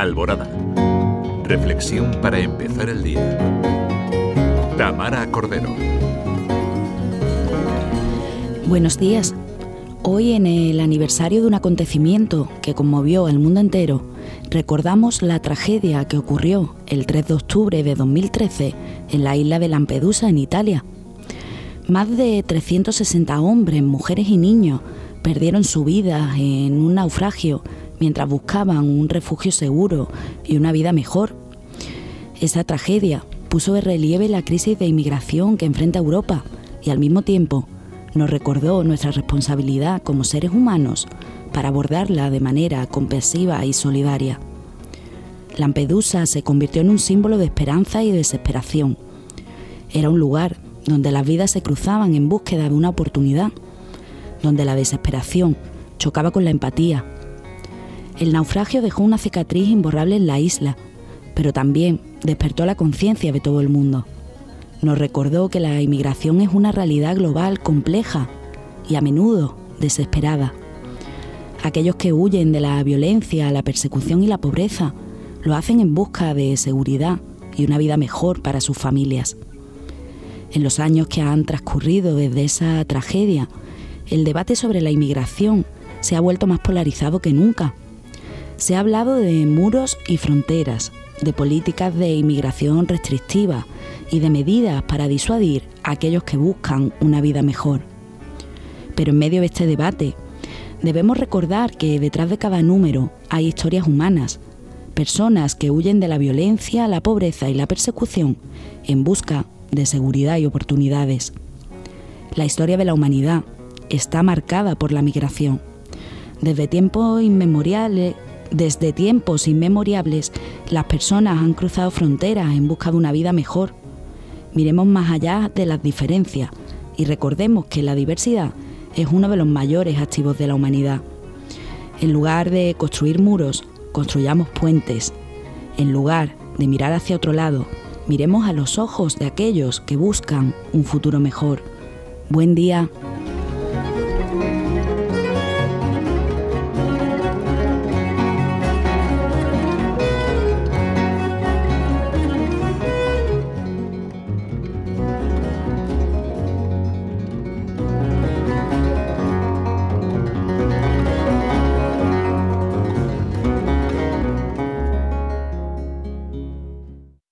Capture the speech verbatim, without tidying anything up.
Alborada. Reflexión para empezar el día. Tamara Cordero. Buenos días. Hoy, en el aniversario de un acontecimiento que conmovió al mundo entero, recordamos la tragedia que ocurrió el tres de octubre de dos mil trece en la isla de Lampedusa, en Italia. Más de trescientos sesenta hombres, mujeres y niños perdieron su vida en un naufragio mientras buscaban un refugio seguro y una vida mejor. Esa tragedia puso de relieve la crisis de inmigración que enfrenta Europa y, al mismo tiempo, nos recordó nuestra responsabilidad como seres humanos para abordarla de manera compasiva y solidaria. Lampedusa se convirtió en un símbolo de esperanza y desesperación. Era un lugar donde las vidas se cruzaban en búsqueda de una oportunidad, donde la desesperación chocaba con la empatía. El naufragio dejó una cicatriz imborrable en la isla, pero también despertó la conciencia de todo el mundo. Nos recordó que la inmigración es una realidad global compleja y a menudo desesperada. Aquellos que huyen de la violencia, la persecución y la pobreza lo hacen en busca de seguridad y una vida mejor para sus familias. En los años que han transcurrido desde esa tragedia, el debate sobre la inmigración se ha vuelto más polarizado que nunca. Se ha hablado de muros y fronteras, de políticas de inmigración restrictiva y de medidas para disuadir a aquellos que buscan una vida mejor. Pero en medio de este debate, debemos recordar que detrás de cada número hay historias humanas, personas que huyen de la violencia, la pobreza y la persecución en busca de seguridad y oportunidades. La historia de la humanidad está marcada por la migración. Desde tiempos inmemoriales, desde tiempos inmemoriales, las personas han cruzado fronteras en busca de una vida mejor. Miremos más allá de las diferencias y recordemos que la diversidad es uno de los mayores activos de la humanidad. En lugar de construir muros, construyamos puentes. En lugar de mirar hacia otro lado, miremos a los ojos de aquellos que buscan un futuro mejor. Buen día.